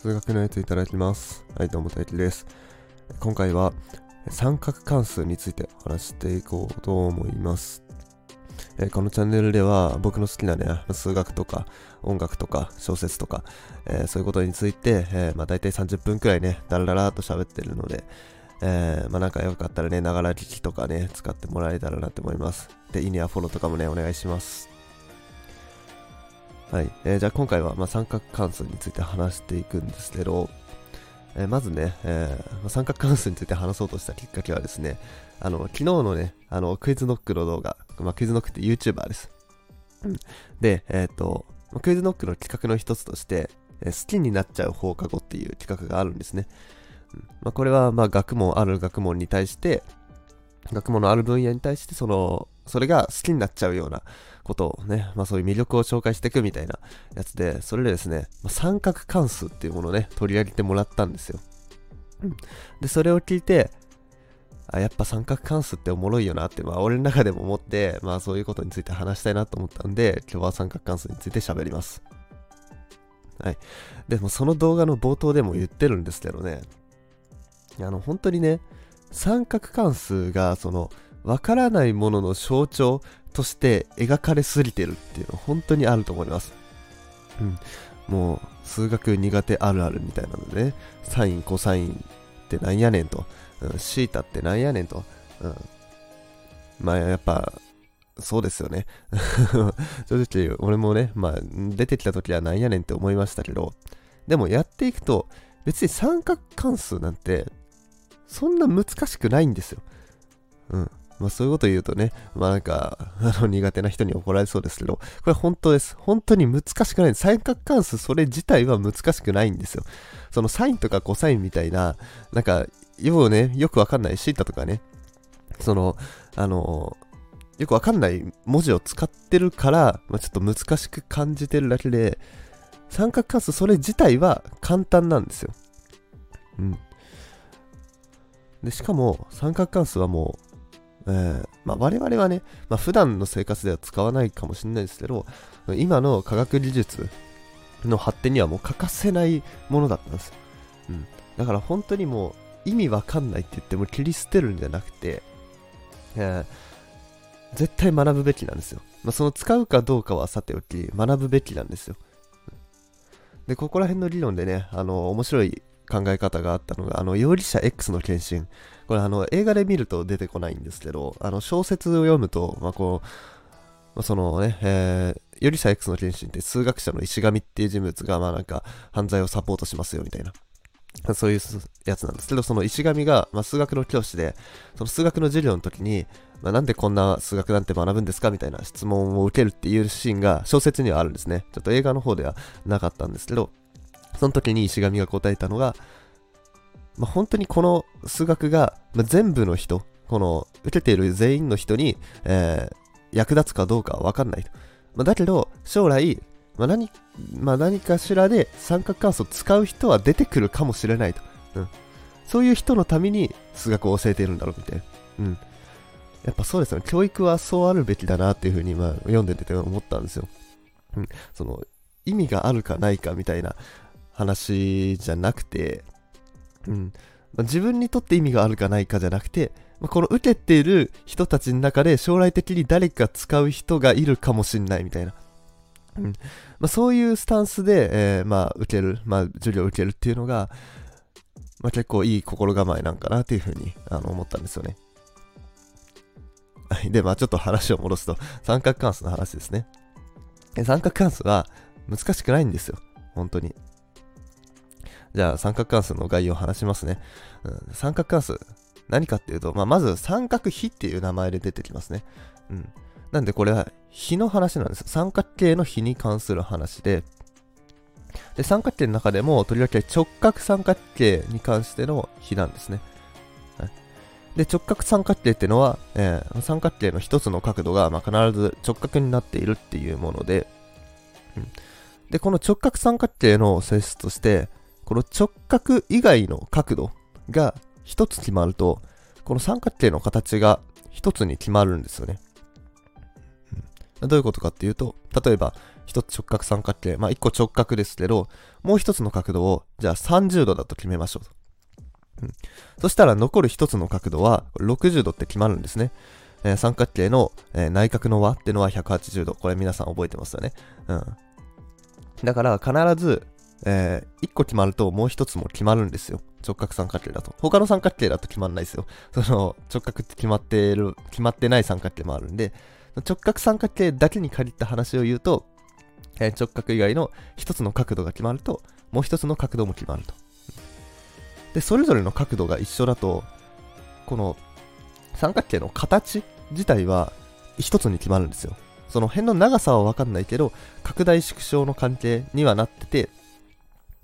数学のやついただきます。はい、どうも大輝です。今回は三角関数について話していこうと思います。このチャンネルでは僕の好きなね、数学とか音楽とか小説とか、そういうことについて、大体30分くらいね、ダラダラっと喋ってるので、なんかよかったらね、ながら聞きとかね、使ってもらえたらなと思います。で、いいねやフォローとかもね、お願いします。はい。じゃあ今回は、三角関数について話していくんですけど、まずね、三角関数について話そうとしたきっかけはですね、昨日のね、クイズノックの動画、クイズノックって YouTuber です。で、クイズノックの企画の一つとして、好きになっちゃう放課後っていう企画があるんですね。これは、ある学問に対して、学問のある分野に対して、それが好きになっちゃうようなことをね、そういう魅力を紹介していくみたいなやつで、それでですね、三角関数っていうものをね、取り上げてもらったんですよ。で、それを聞いて、やっぱ三角関数っておもろいよなって、俺の中でも思って、そういうことについて話したいなと思ったんで、今日は三角関数について喋ります。はい。でもその動画の冒頭でも言ってるんですけどね、本当にね、三角関数がわからないものの象徴として描かれすぎてるっていうのは本当にあると思います。もう数学苦手あるあるみたいなのでね、サインコサインってなんやねんと、シータってなんやねんと、やっぱそうですよね。正直俺もね、出てきた時はなんやねんって思いましたけど、でもやっていくと別に三角関数なんてそんな難しくないんですよ。そういうこと言うとね、苦手な人に怒られそうですけど、これ本当です。本当に難しくない。三角関数それ自体は難しくないんですよ。そのサインとかコサインみたいな、よくわかんないシータとかね、よくわかんない文字を使ってるから、ちょっと難しく感じてるだけで、三角関数それ自体は簡単なんですよ。で、しかも三角関数はもう、我々はね、普段の生活では使わないかもしれないですけど、今の科学技術の発展にはもう欠かせないものだったんですよ。だから本当にもう意味わかんないって言っても切り捨てるんじゃなくて、絶対学ぶべきなんですよ。その使うかどうかはさておき、学ぶべきなんですよ。で、ここら辺の理論でね、面白い考え方があったのが、容疑者 X の献身。これ映画で見ると出てこないんですけど、小説を読むと、容疑者 X の献身って数学者の石神っていう人物が、犯罪をサポートしますよみたいな、そういうやつなんですけど、その石神が、数学の教師で、その数学の授業の時に、なんでこんな数学なんて学ぶんですかみたいな質問を受けるっていうシーンが小説にはあるんですね。ちょっと映画の方ではなかったんですけど、その時に石神が答えたのが、本当にこの数学が全部の人、この受けている全員の人に、役立つかどうかは分かんないと。だけど将来、何かしらで三角関数を使う人は出てくるかもしれないと。そういう人のために数学を教えているんだろうみたいな。やっぱそうですね。教育はそうあるべきだなっていうふうに、読んでて思ったんですよ。その意味があるかないかみたいな話じゃなくて、自分にとって意味があるかないかじゃなくて、この受けている人たちの中で将来的に誰か使う人がいるかもしれないみたいな、そういうスタンスで、受ける、授業を受けるっていうのが、結構いい心構えなんかなっていうふうに思ったんですよね。で、ちょっと話を戻すと、三角関数の話ですね。三角関数は難しくないんですよ、本当に。じゃあ三角関数の概要を話しますね。三角関数何かっていうと、まず三角比っていう名前で出てきますね。なんでこれは比の話なんです。三角形の比に関する話で、三角形の中でもとりわけ直角三角形に関しての比なんですね。で、直角三角形っていうのは、三角形の一つの角度が、必ず直角になっているっていうもので、でこの直角三角形の性質として、この直角以外の角度が一つ決まると、この三角形の形が一つに決まるんですよね。どういうことかっていうと、例えば一つ直角三角形、まあ一個直角ですけど、もう一つの角度をじゃあ30度だと決めましょう。うん、そしたら残る一つの角度は60度って決まるんですね。三角形の、内角の和ってのは180度。これ皆さん覚えてますよね。うん。だから必ず、1個決まるともう1つも決まるんですよ。直角三角形だと。他の三角形だと決まんないですよ。その直角って決まってない三角形もあるんで、直角三角形だけに限った話を言うと、直角以外の1つの角度が決まると、もう1つの角度も決まると。で、それぞれの角度が一緒だと、この三角形の形自体は1つに決まるんですよ。その辺の長さは分かんないけど、拡大縮小の関係にはなってて、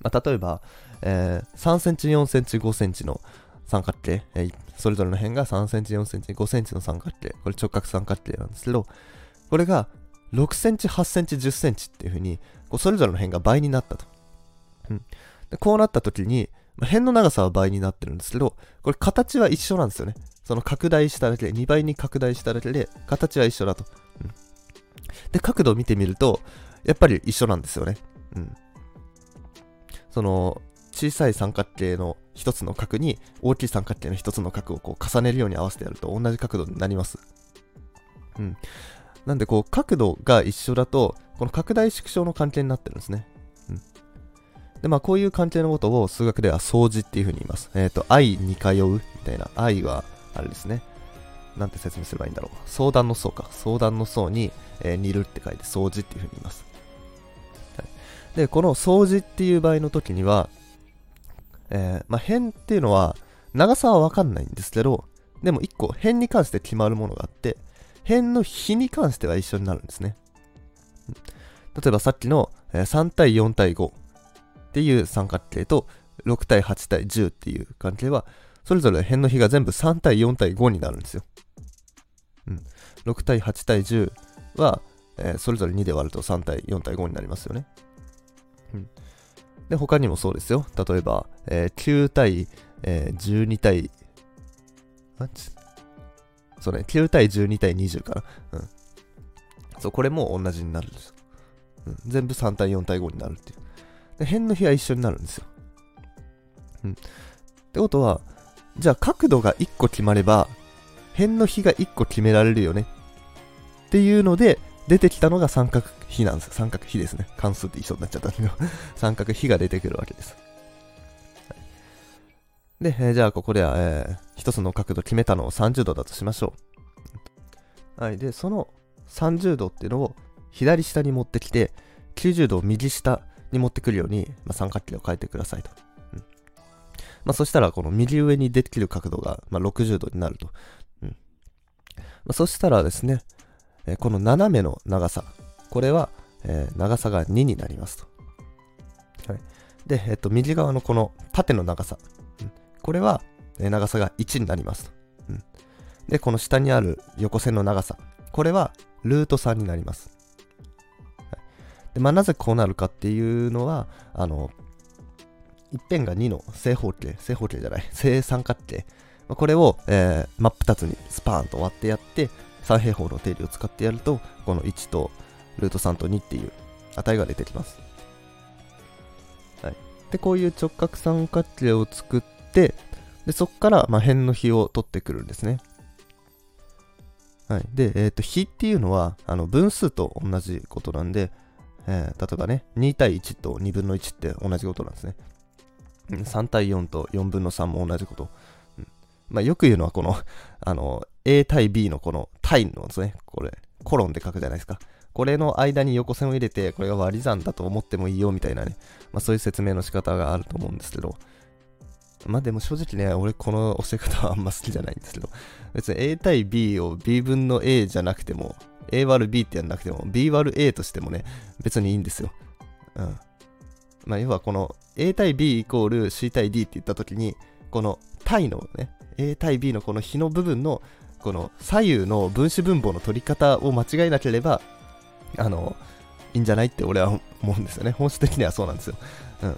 まあ、例えば、3センチ、4センチ、5センチの三角形、それぞれの辺が3センチ、4センチ、5センチの三角形、これ直角三角形なんですけど、これが6センチ、8センチ、10センチっていう風に、こうそれぞれの辺が倍になったと。うん、でこうなった時に、まあ、辺の長さは倍になってるんですけど、これ形は一緒なんですよね。その拡大しただけ、2倍に拡大しただけで、形は一緒だと。うん、で、角度を見てみると、やっぱり一緒なんですよね。うん。その小さい三角形の一つの角に大きい三角形の一つの角をこう重ねるように合わせてやると同じ角度になります。うん。なんでこう角度が一緒だとこの拡大縮小の関係になってるんですね。うん。でまあこういう関係のことを数学では相似っていう風に言います。I に通うみたいな。I はあれですね。なんて説明すればいいんだろう。相談の相か。相談の相に、似るって書いて相似っていう風に言います。で、この相似っていう場合の時には、まあ、辺っていうのは、長さは分かんないんですけど、でも1個、辺に関して決まるものがあって、辺の比に関しては一緒になるんですね。例えばさっきの3対4対5っていう三角形と、6対8対10っていう関係は、それぞれ辺の比が全部3対4対5になるんですよ。うん、6対8対10は、それぞれ2で割ると3対4対5になりますよね。で他にもそうですよ。例えば、9対、12対そうね、9対12対20かな、うん、そうこれも同じになるんですよ、うん、全部3対4対5になるっていうで辺の比は一緒になるんですよ、うん、ってことはじゃあ角度が1個決まれば辺の比が1個決められるよねっていうので出てきたのが三角比なんです。三角比ですね。関数って一緒になっちゃったんだけど、三角比が出てくるわけです。で、じゃあここでは、一つの角度決めたのを30度だとしましょう。はい。で、その30度っていうのを左下に持ってきて、90度を右下に持ってくるように、まあ、三角形を変えてくださいと。うん、まあ、そしたら、この右上に出てきる角度が、まあ、60度になると。うんまあ、そしたらですね、この斜めの長さ、これは、長さが2になりますと。はい、で、右側のこの縦の長さ、うん、これは、長さが1になりますと、うん。で、この下にある横線の長さ、これはルート3になります。はい、でまあ、なぜこうなるかっていうのは、一辺が2の正三角形、まあ、これを、真っ二つにスパーンと割ってやって、三平方の定理を使ってやると、この1とルート3と2っていう値が出てきます。はい、で、こういう直角三角形を作って、でそこからまあ辺の比を取ってくるんですね。はい、で、比っていうのは分数と同じことなんで、例えばね、2対1と2分の1って同じことなんですね。3対4と4分の3も同じこと。うんまあ、よく言うのはこのA 対 B のこの対のですね、これ、コロンで書くじゃないですか。これの間に横線を入れて、これが割り算だと思ってもいいよみたいなね、まあ、そういう説明の仕方があると思うんですけど、まあでも正直ね、俺この教え方はあんま好きじゃないんですけど、別に A 対 B を B 分の A じゃなくても、A 割る B ってやんなくても、B 割る A としてもね、別にいいんですよ。うん。まあ要はこの A 対 B イコール C 対 D って言ったときに、この対のね、A 対 B のこの比の部分のこの左右の分子分母の取り方を間違えなければいいんじゃないって俺は思うんですよね。本質的にはそうなんですよ、うん、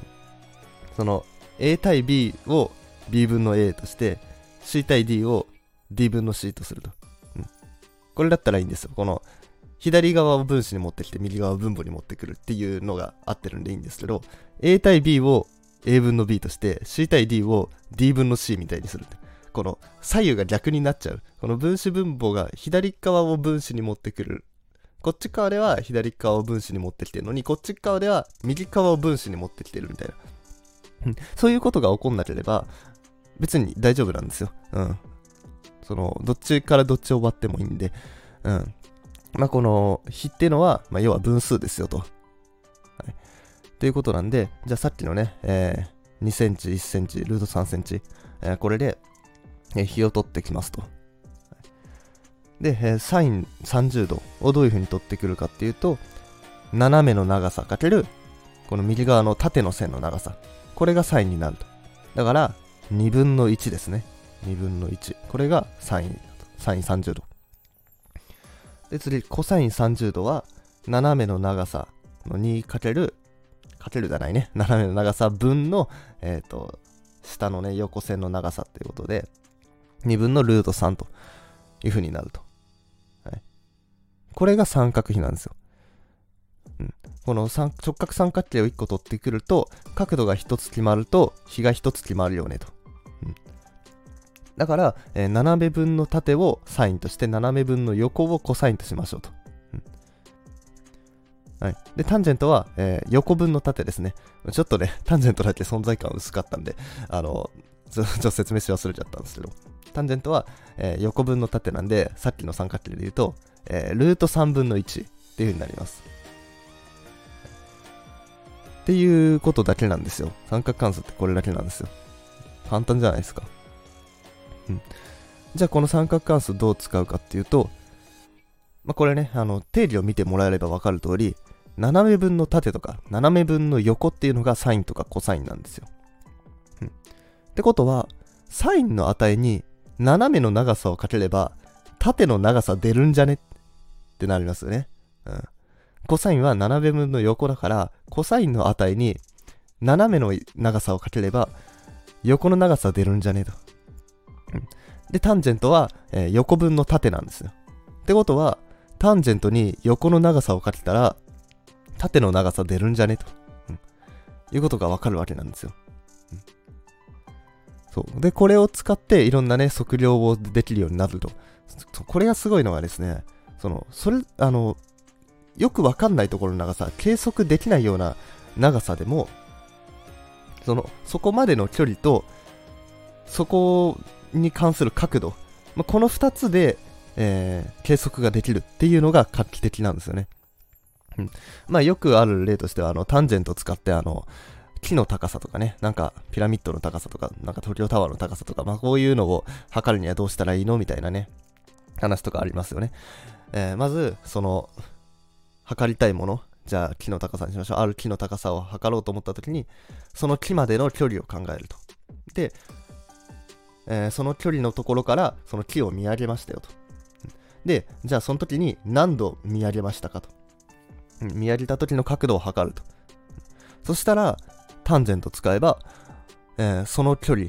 その A 対 B を B 分の A として C 対 D を D 分の C とすると、うん、これだったらいいんですよ。この左側を分子に持ってきて右側を分母に持ってくるっていうのが合ってるんでいいんですけど、 A 対 B を A 分の B として C 対 D を D 分の C みたいにする。この左右が逆になっちゃう。この分子分母が左側を分子に持ってくる、こっち側では左側を分子に持ってきてるのにこっち側では右側を分子に持ってきてるみたいなそういうことが起こんなければ別に大丈夫なんですよ。うん。そのどっちからどっちを割ってもいいんで、うん。まあ、この比っていうのは、まあ、要は分数ですよと。はい、ということなんで、じゃあさっきのね、2センチ、1センチ、ルート3センチ、これで、比を取ってきますと。で、サイン30度をどういうふうに取ってくるかっていうと、斜めの長さかける、この右側の縦の線の長さ。これがサインになると。だから、2分の1ですね。2分の1。これがサイン30度。で次、コサイン30度は、斜めの長さの2かける、かけるじゃないね。斜めの長さ分の、下のね、横線の長さっていうことで、2分のルート3という風になると。はい、これが三角比なんですよ。うん、この直角三角形を1個取ってくると、角度が1つ決まると、比が1つ決まるよねと。うん、だから、斜め分の縦をサインとして、斜め分の横をコサインとしましょうと。はい、でタンジェントは、横分の縦ですね。ちょっとね、タンジェントだけ存在感薄かったんで、ちょっと説明し忘れちゃったんですけど、タンジェントは、横分の縦なんで、さっきの三角形で言うと、ルート3分の1っていう風になります。っていうことだけなんですよ。三角関数ってこれだけなんですよ。簡単じゃないですか。うん、じゃあこの三角関数どう使うかっていうと、まあ、これね、定理を見てもらえれば分かる通り、斜め分の縦とか斜め分の横っていうのがサインとかコサインなんですよ。うん、ってことはサインの値に斜めの長さをかければ縦の長さ出るんじゃねってなりますよね。うん、コサインは斜め分の横だからコサインの値に斜めの長さをかければ横の長さ出るんじゃねと。うん、でタンジェントは、横分の縦なんですよ。ってことはタンジェントに横の長さをかけたら縦の長さ出るんじゃねと、うん、いうことがわかるわけなんですよ。うん、そうでこれを使っていろんなね測量をできるようになると。これがすごいのがですね、よくわかんないところの長さ、計測できないような長さでもそこまでの距離とそこに関する角度、まあ、この2つで計測ができるっていうのが画期的なんですよね。うん、まあよくある例としてはタンジェントを使って木の高さとかね、なんかピラミッドの高さとか、なんか東京タワーの高さとか、まあこういうのを測るにはどうしたらいいのみたいなね話とかありますよね。まず測りたいもの、じゃあ木の高さにしましょう。ある木の高さを測ろうと思った時にその木までの距離を考えると。で、その距離のところからその木を見上げましたよと。で、じゃあその時に何度見上げましたかと。見上げた時の角度を測ると。そしたら、タンジェント使えば、その距離、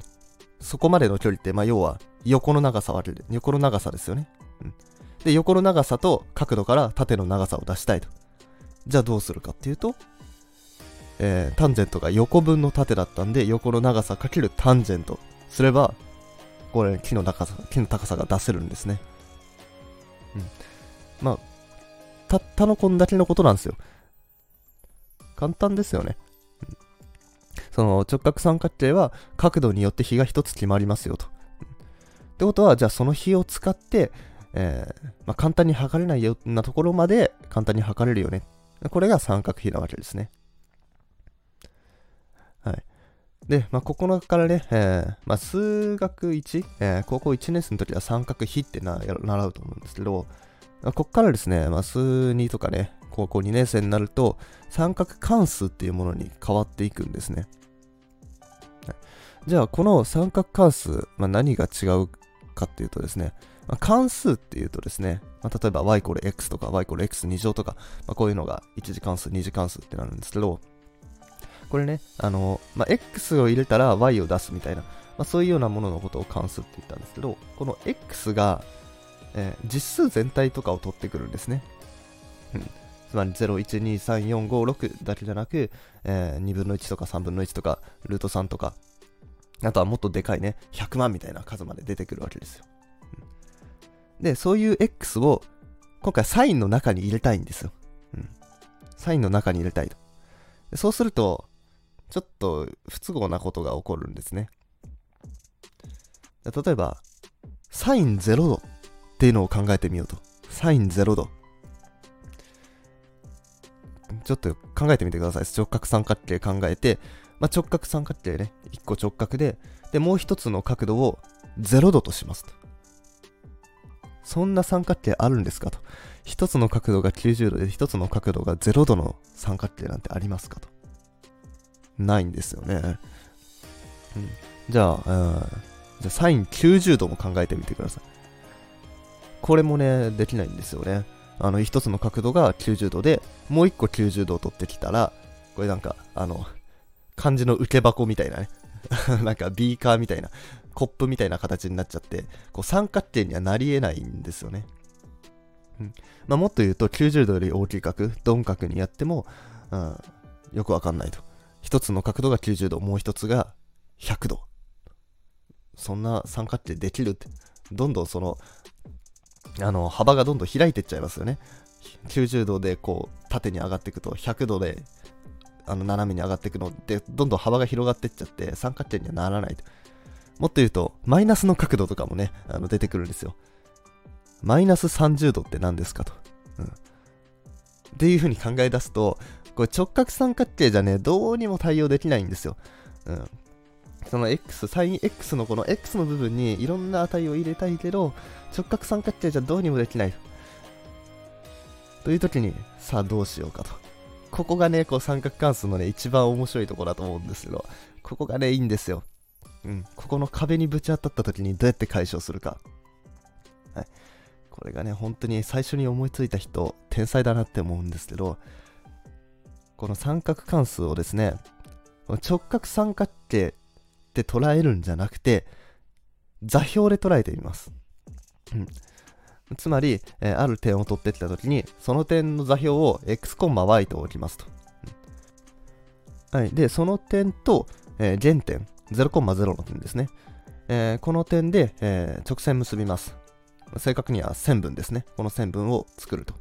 そこまでの距離って、まあ、要は横の長さ割れる。横の長さですよね。うん、で、横の長さと角度から縦の長さを出したいと。じゃあどうするかっていうと、タンジェントが横分の縦だったんで、横の長さかけるタンジェントすれば、これ木の高さが出せるんですね。うん、まあたったのこんだけのことなんですよ。簡単ですよね。うん、その直角三角形は角度によって比が一つ決まりますよと。うん、ってことはじゃあその比を使って、まあ、簡単に測れないようなところまで簡単に測れるよね。これが三角比なわけですね。はい。で、まあ、ここからね、まあ、数学1、高校1年生の時は三角比って習うと思うんですけど、ここからですね、まあ、数2とかね、高校2年生になると、三角関数っていうものに変わっていくんですね。はい、じゃあ、この三角関数、まあ、何が違うかっていうとですね、まあ、関数っていうとですね、まあ、例えば y=x とか y=x2 とか、まあ、こういうのが1次関数、2次関数ってなるんですけど、これね、まあ、x を入れたら y を出すみたいな、まあ、そういうようなもののことを関数って言ったんですけど、この x が、実数全体とかを取ってくるんですね。つまり 0,1,2,3,4,5,6 だけじゃなく、2分の1とか3分の1とかルート3とか、あとはもっとでかいね、100万みたいな数まで出てくるわけですよ。で、そういう X を今回サインの中に入れたいんですよ。サインの中に入れたいと。そうするとちょっと不都合なことが起こるんですね。例えばサイン0度っていうのを考えてみようと。サイン0度、ちょっと考えてみてください。直角三角形考えて、直角三角形ね、1個直角で、でもう一つの角度を0度としますと。そんな三角形あるんですかと。一つの角度が90度で一つの角度が0度の三角形なんてありますかと。ないんですよね。じゃあサイン90度も考えてみてください。これもね、できないんですよね。一つの角度が90度で、もう一個90度を取ってきたら、これなんか、漢字の受け箱みたいなね、なんかビーカーみたいな、コップみたいな形になっちゃって、こう三角形にはなり得ないんですよね。もっと言うと、90度より大きい角、鈍角にやっても、よくわかんないと。一つの角度が90度、もう一つが100度。そんな三角形できるって、どんどんその、幅がどんどん開いていっちゃいますよね。90度でこう縦に上がっていくと、100度で斜めに上がっていくので、どんどん幅が広がっていっちゃって三角形にはならないと。もっと言うとマイナスの角度とかもね、出てくるんですよ。マイナス30度って何ですかと、っていう風に考え出すと、これ直角三角形じゃね、どうにも対応できないんですよ。その X、サイン X のこの X の部分にいろんな値を入れたいけど、直角三角形じゃどうにもできないという時に、さあどうしようかと。ここがね、こう三角関数のね、一番面白いところだと思うんですけど、ここがね、いいんですよ。ここの壁にぶち当たった時にどうやって解消するか。これがね、本当に最初に思いついた人、天才だなって思うんですけど、この三角関数をですね、直角三角形で捉えるんじゃなくて、座標で捉えてみます。つまり、ある点を取ってきたときに、その点の座標を x,y と置きますと。でその点と、原点 0,0 の点ですね、この点で、直線結びます。正確には線分ですね。この線分を作ると。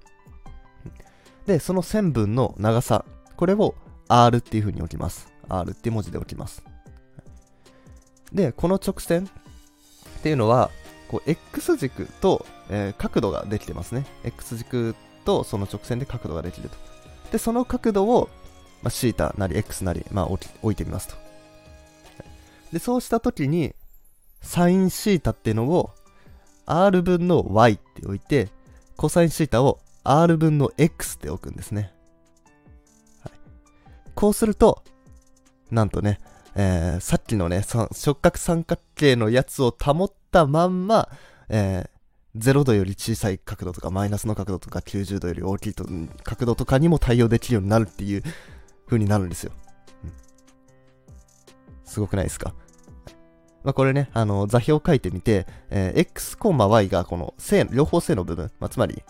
でその線分の長さ、これを r っていう風に置きます。 r って文字で置きます。でこの直線っていうのは、こう X 軸と、角度ができてますね。 X 軸とその直線で角度ができると。でその角度を、θ なり X なり、置いてみますと。でそうしたときに、サイン θ っていうのを r 分の y って置いて、コサイン θ を r 分の x って置くんですね。こうすると、なんとね、さっきのね、直角三角形のやつを保ったまんま、0度より小さい角度とか、マイナスの角度とか、90度より大きい角度とかにも対応できるようになるっていう風になるんですよ。すごくないですか？これね、座標を書いてみて、x,y がこの正、両方正の部分、つまり、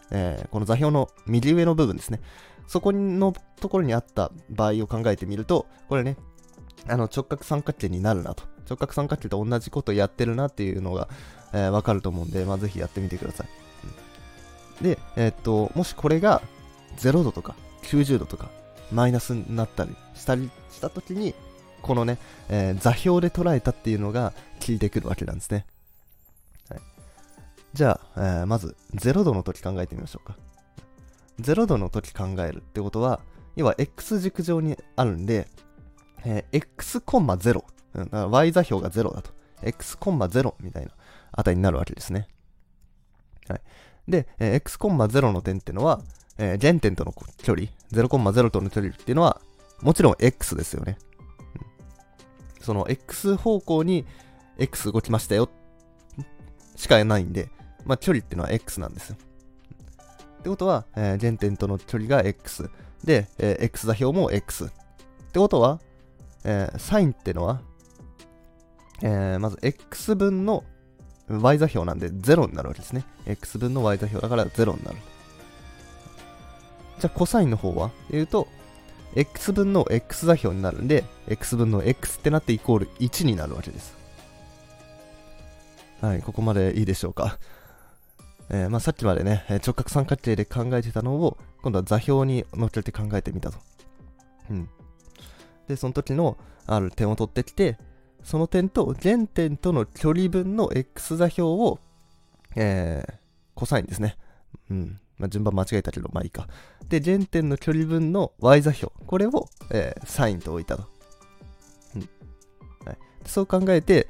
この座標の右上の部分ですね。そこのところにあった場合を考えてみると、これね、直角三角形になるなと。直角三角形と同じことやってるなっていうのが、わかると思うんで、ぜひやってみてください。で、もしこれが0度とか90度とかマイナスになったりしたときに、このね、座標で捉えたっていうのが効いてくるわけなんですね。じゃあ、まず0度の時考えてみましょうか。0度の時考えるってことは、要は X 軸上にあるんで、x,0、だから y 座標が0だと、x,0 みたいな値になるわけですね。で、x,0 の点っていうのは、原点との距離、0,0 との距離っていうのは、もちろん x ですよね。その x 方向に x 動きましたよしかないんで、距離っていうのは x なんですよ。ってことは、原点との距離が x で、x 座標も x ってことは、サインってのは、まず x 分の y 座標なんで0になるわけですね。x 分の y 座標だから0になる。じゃあコサインの方はというと x 分の x 座標になるんで x 分の x ってなってイコール1になるわけです。はい、ここまでいいでしょうか。さっきまでね直角三角形で考えてたのを今度は座標に乗っけて考えてみたと。でその時のある点を取ってきてその点と原点との距離分の x 座標をコサインですね。順番間違えたけどまあいいか。で原点の距離分の y 座標これを、サインと置いたと。そう考えて、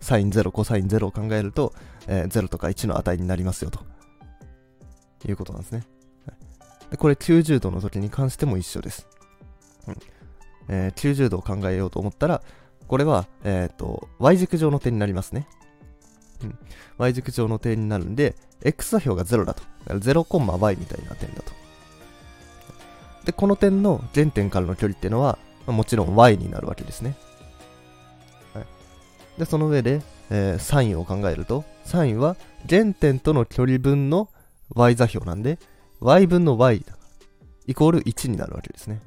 サイン0コサイン0を考えると、0とか1の値になりますよということなんですね。でこれ90度の時に関しても一緒です。90度を考えようと思ったらこれは、y 軸上の点になりますね。y 軸上の点になるんで x 座標が0だと。だから 0,y みたいな点だと。でこの点の原点からの距離っていうのは、もちろん y になるわけですね。でその上で、サインを考えるとサインは原点との距離分の y 座標なんで y 分の y イコール1になるわけですね。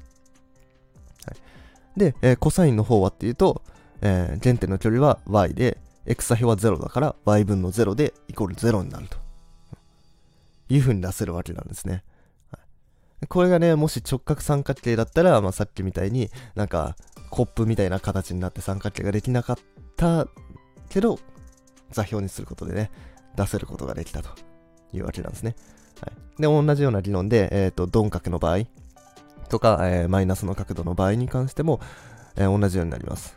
で、コサインの方はっていうと、原点の距離は y で x 座標は0だから y 分の0でイコール0になるという風に出せるわけなんですね。これがねもし直角三角形だったら、さっきみたいになんかコップみたいな形になって三角形ができなかったけど座標にすることでね出せることができたというわけなんですね。で同じような理論で、鈍角の場合とか、マイナスの角度の場合に関しても、同じようになります。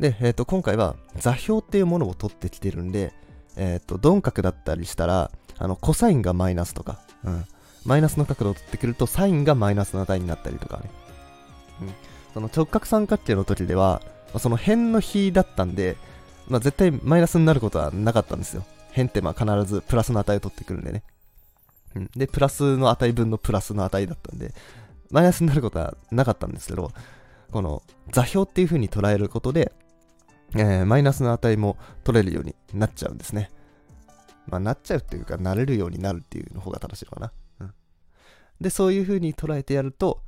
で、今回は座標っていうものを取ってきてるんで、鈍角だったりしたらコサインがマイナスとか、マイナスの角度を取ってくるとサインがマイナスの値になったりとかね、その直角三角形の時ではその辺の比だったんで、絶対マイナスになることはなかったんですよ。辺って必ずプラスの値を取ってくるんでね、でプラスの値分のプラスの値だったんでマイナスになることはなかったんですけど、この座標っていう風に捉えることで、マイナスの値も取れるようになっちゃうんですね。なっちゃうっていうかなれるようになるっていうの方が正しいかな。でそういう風に捉えてやると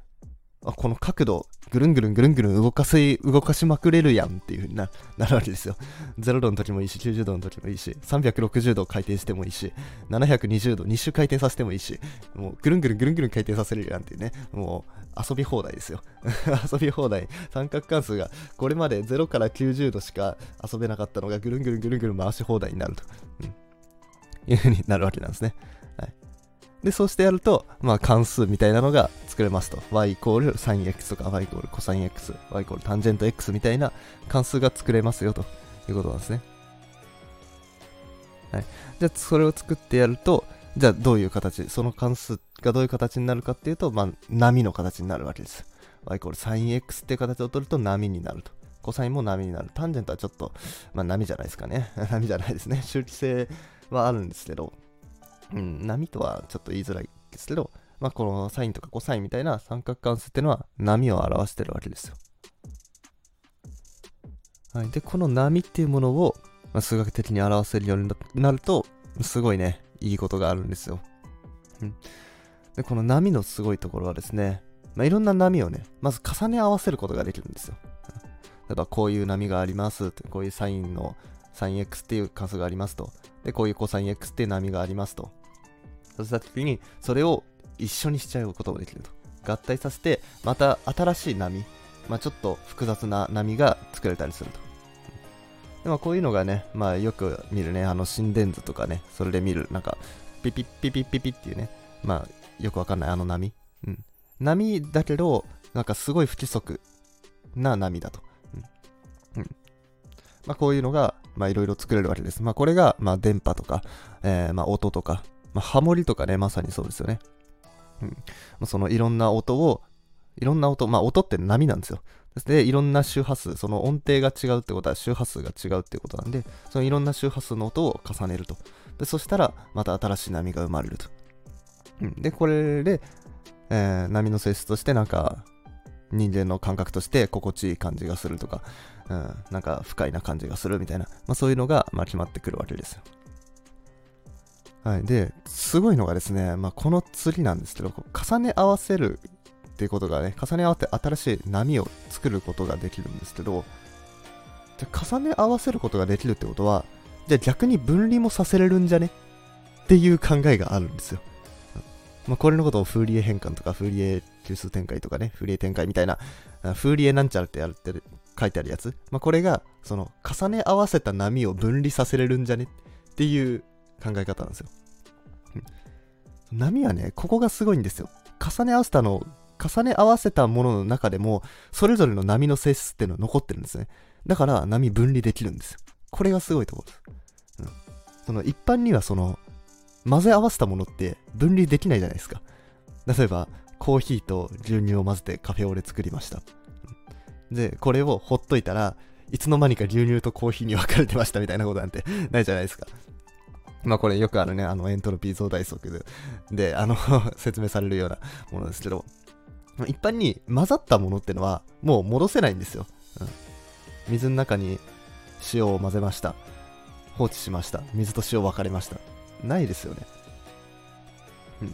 この角度ぐるんぐるんぐるんぐるん動かしまくれるやんっていう風に なるわけですよ。0度の時もいいし90度の時もいいし360度回転してもいいし720度2周回転させてもいいしもうぐるんぐるんぐるんぐるん回転させるやんっていうね、もう遊び放題ですよ。遊び放題。三角関数がこれまで0から90度しか遊べなかったのがぐるんぐるんぐるんぐるん回し放題になると、いう風になるわけなんですね。でそうしてやると、関数みたいなのが作れますと。y イコール sinx とか y イコール cosinex、y イコール tangentx みたいな関数が作れますよということなんですね。じゃあそれを作ってやると、じゃあどういう形、その関数がどういう形になるかっていうと、波の形になるわけです。y イコール sinx っていう形を取ると波になると。cosine も波になる。タンジェントはちょっと、波じゃないですかね。波じゃないですね。周期性はあるんですけど。波とはちょっと言いづらいですけど、このサインとかコサインみたいな三角関数っていうのは波を表してるわけですよ。でこの波っていうものを、数学的に表せるようになるとすごいねいいことがあるんですよ。でこの波のすごいところはですね、いろんな波をねまず重ね合わせることができるんですよ。例えばこういう波がありますって、こういうサインのサイン x っていう関数がありますと。でこういうコサイン x っていう波がありますと。そうした時にそれを一緒にしちゃうこともできると。合体させてまた新しい波、ちょっと複雑な波が作れたりすると。でこういうのがね、よく見るね心電図とかね、それで見るなんかピピッピピッピピっていうね、よくわかんない波、波だけどなんかすごい不規則な波だと。こういうのがいろいろ作れるわけです。これが電波とか、音とか、ハモリとかね、まさにそうですよね。そのいろんな音を、音って波なんですよ。で、いろんな周波数、その音程が違うってことは周波数が違うってことなんで、そのいろんな周波数の音を重ねると。でそしたら、また新しい波が生まれると。で、これで、波の性質としてなんか、人間の感覚として心地いい感じがするとか、なんか不快な感じがするみたいな、そういうのが決まってくるわけですよ。はい、ですごいのがですね、まあ、この釣りなんですけど、重ね合わせるっていうことがね、重ね合わせて新しい波を作ることができるんですけど、じゃ重ね合わせることができるってことは、じゃ逆に分離もさせれるんじゃねっていう考えがあるんですよ。まあ、これのことをフーリエ変換とかフーリエ級数展開とかね、フーリエ展開みたいな、フーリエなんちゃらってやるって書いてあるやつ、まあ、これがその重ね合わせた波を分離させれるんじゃねっていう考え方なんですよ。波はね、ここがすごいんですよ。重ね合わせたものの中でもそれぞれの波の性質っていうのは残ってるんですね。だから波分離できるんですよ。これがすごいところです、うん、その一般にはその混ぜ合わせたものって分離できないじゃないですか。例えばコーヒーと牛乳を混ぜてカフェオレ作りました、うん、でこれをほっといたらいつの間にか牛乳とコーヒーに分かれてましたみたいなことなんてないじゃないですか。まあこれよくあるね、エントロピー増大則で説明されるようなものですけど、一般に混ざったものってのはもう戻せないんですよ、うん、水の中に塩を混ぜました、放置しました、水と塩分かれました、ないですよね。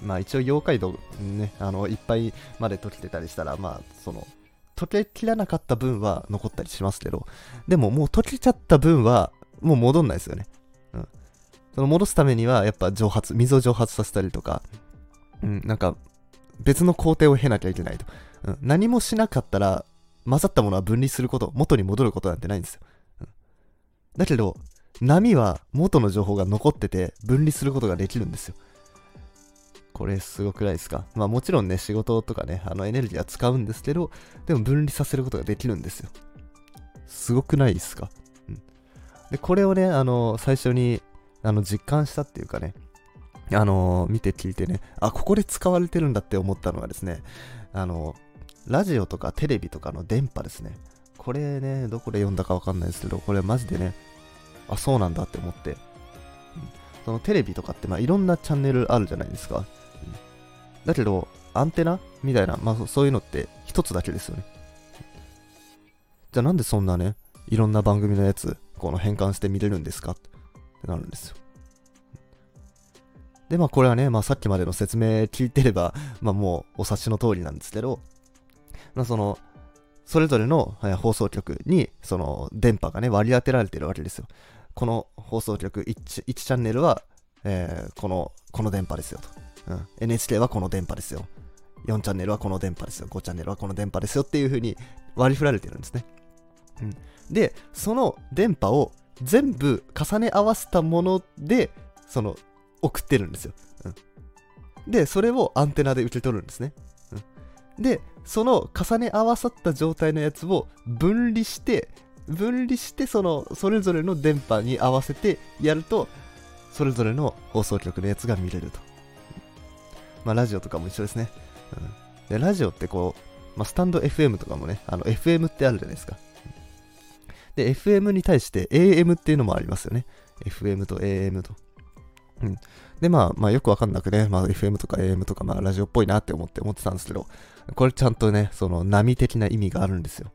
まあ一応妖怪度ね、いっぱいまで溶けてたりしたら、まあその溶けきらなかった分は残ったりしますけど、でももう溶けちゃった分はもう戻んないですよね、うん、その戻すためにはやっぱ水を蒸発させたりとか、うん、なんか別の工程を経なきゃいけないと、うん、何もしなかったら混ざったものは分離すること、元に戻ることなんてないんですよ、うん、だけど波は元の情報が残ってて分離することができるんですよ。これすごくないですか。まあもちろんね、仕事とかね、エネルギーは使うんですけど、でも分離させることができるんですよ。すごくないですか、うん、でこれをね、最初に実感したっていうかね、見て聞いてね、あ、ここで使われてるんだって思ったのはですね、ラジオとかテレビとかの電波ですね。これね、どこで読んだかわかんないですけど、これマジでね、あ、そうなんだって思って、うん、そのテレビとかって、まあ、いろんなチャンネルあるじゃないですか、うん、だけどアンテナみたいな、まあ、そういうのって一つだけですよね。じゃあなんでそんなね、いろんな番組のやつこの変換して見れるんですかってなるんですよ。でまあこれはね、まあ、さっきまでの説明聞いてれば、まあ、もうお察しの通りなんですけど、まあ、それぞれの放送局にその電波がね割り当てられてるわけですよ。この放送局 1チャンネルは、この電波ですよと、うん、NHK はこの電波ですよ、4チャンネルはこの電波ですよ、5チャンネルはこの電波ですよっていう風に割り振られてるんですね、うん、でその電波を全部重ね合わせたものでその送ってるんですよ、うん、でそれをアンテナで受け取るんですね、うん、でその重ね合わさった状態のやつを分離してそれぞれの電波に合わせてやるとそれぞれの放送局のやつが見れると、うん、まあラジオとかも一緒ですね、うん、でラジオってこう、まあ、スタンド FM とかもね、FM ってあるじゃないですか。で FM に対して AM っていうのもありますよね。 FM と AM と、うん、でまあよくわかんなくね、まあ、FM とか AM とか、まあ、ラジオっぽいなって思ってたんですけど、これちゃんとねその波的な意味があるんですよ。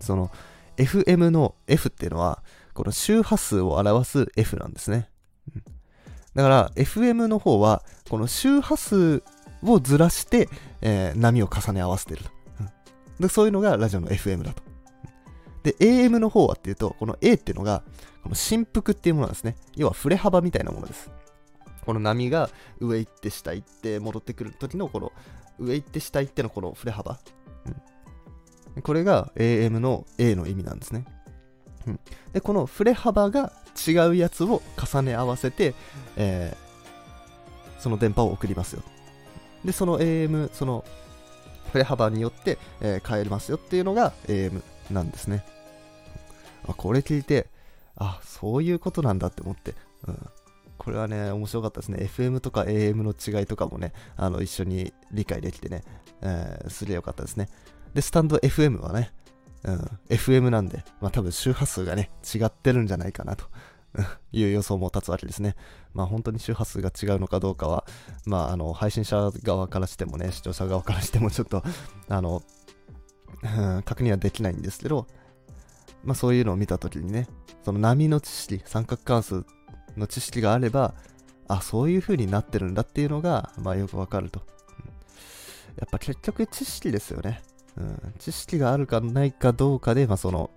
その FM の F っていうのはこの周波数を表す F なんですね、うん、だから FM の方はこの周波数をずらして、波を重ね合わせてると、うん、でそういうのがラジオの FM だと。で AM の方はっていうと、この A っていうのがこの振幅っていうものなんですね。要は振れ幅みたいなものです。この波が上行って下行って戻ってくる時のこの上行って下行ってのこの振れ幅、うん、これが AM の A の意味なんですね、うん、でこの振れ幅が違うやつを重ね合わせて、その電波を送りますよ。でその AM その振れ幅によって、変えますよっていうのが AM なんですね。これ聞いて、あ、そういうことなんだって思って、うん、これはね面白かったですね。 FM とか AM の違いとかもね一緒に理解できてね、すげえよかったですね。でスタンド FM はね、うん、FM なんで、まあ、多分周波数がね違ってるんじゃないかなという予想も立つわけですね。まあ本当に周波数が違うのかどうかは、まあ配信者側からしてもね視聴者側からしてもちょっと確認はできないんですけど、まあそういうのを見たときにね、その波の知識、三角関数の知識があれば、あ、そういう風になってるんだっていうのが、まあよくわかると。やっぱ結局知識ですよね。うん、知識があるかないかどうかで、まあその、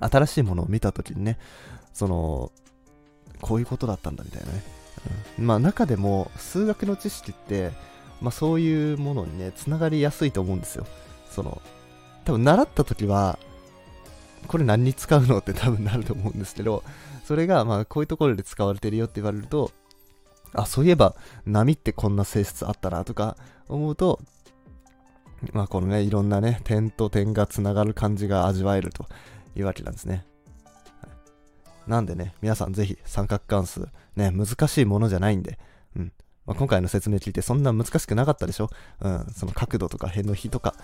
新しいものを見たときにね、その、こういうことだったんだみたいなね。うん、まあ中でも数学の知識って、まあそういうものにね、つながりやすいと思うんですよ。その、多分習ったときは、これ何に使うのって多分なると思うんですけど、それがまあこういうところで使われてるよって言われると、あ、そういえば波ってこんな性質あったなとか思うと、まあこのね、いろんなね、点と点がつながる感じが味わえるというわけなんですね。なんでね、皆さんぜひ三角関数ね、難しいものじゃないんで、うん。まあ、今回の説明聞いてそんな難しくなかったでしょ？うん。その角度とか辺の比とか、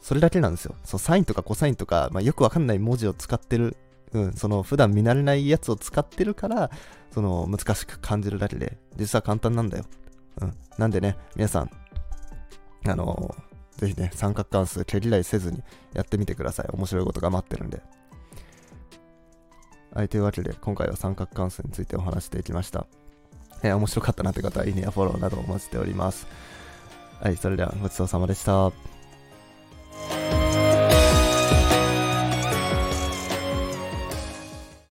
それだけなんですよ。そう、サインとかコサインとか、まあ、よくわかんない文字を使ってる、うん、その普段見慣れないやつを使ってるから、その難しく感じるだけで、実は簡単なんだよ。うん。なんでね、皆さん、ぜひね、三角関数毛嫌いせずにやってみてください。面白いことが待ってるんで。はい、というわけで、今回は三角関数についてお話していきました。面白かったなって方は、いいねやフォローなどをお待ちしております。はい、それではごちそうさまでした。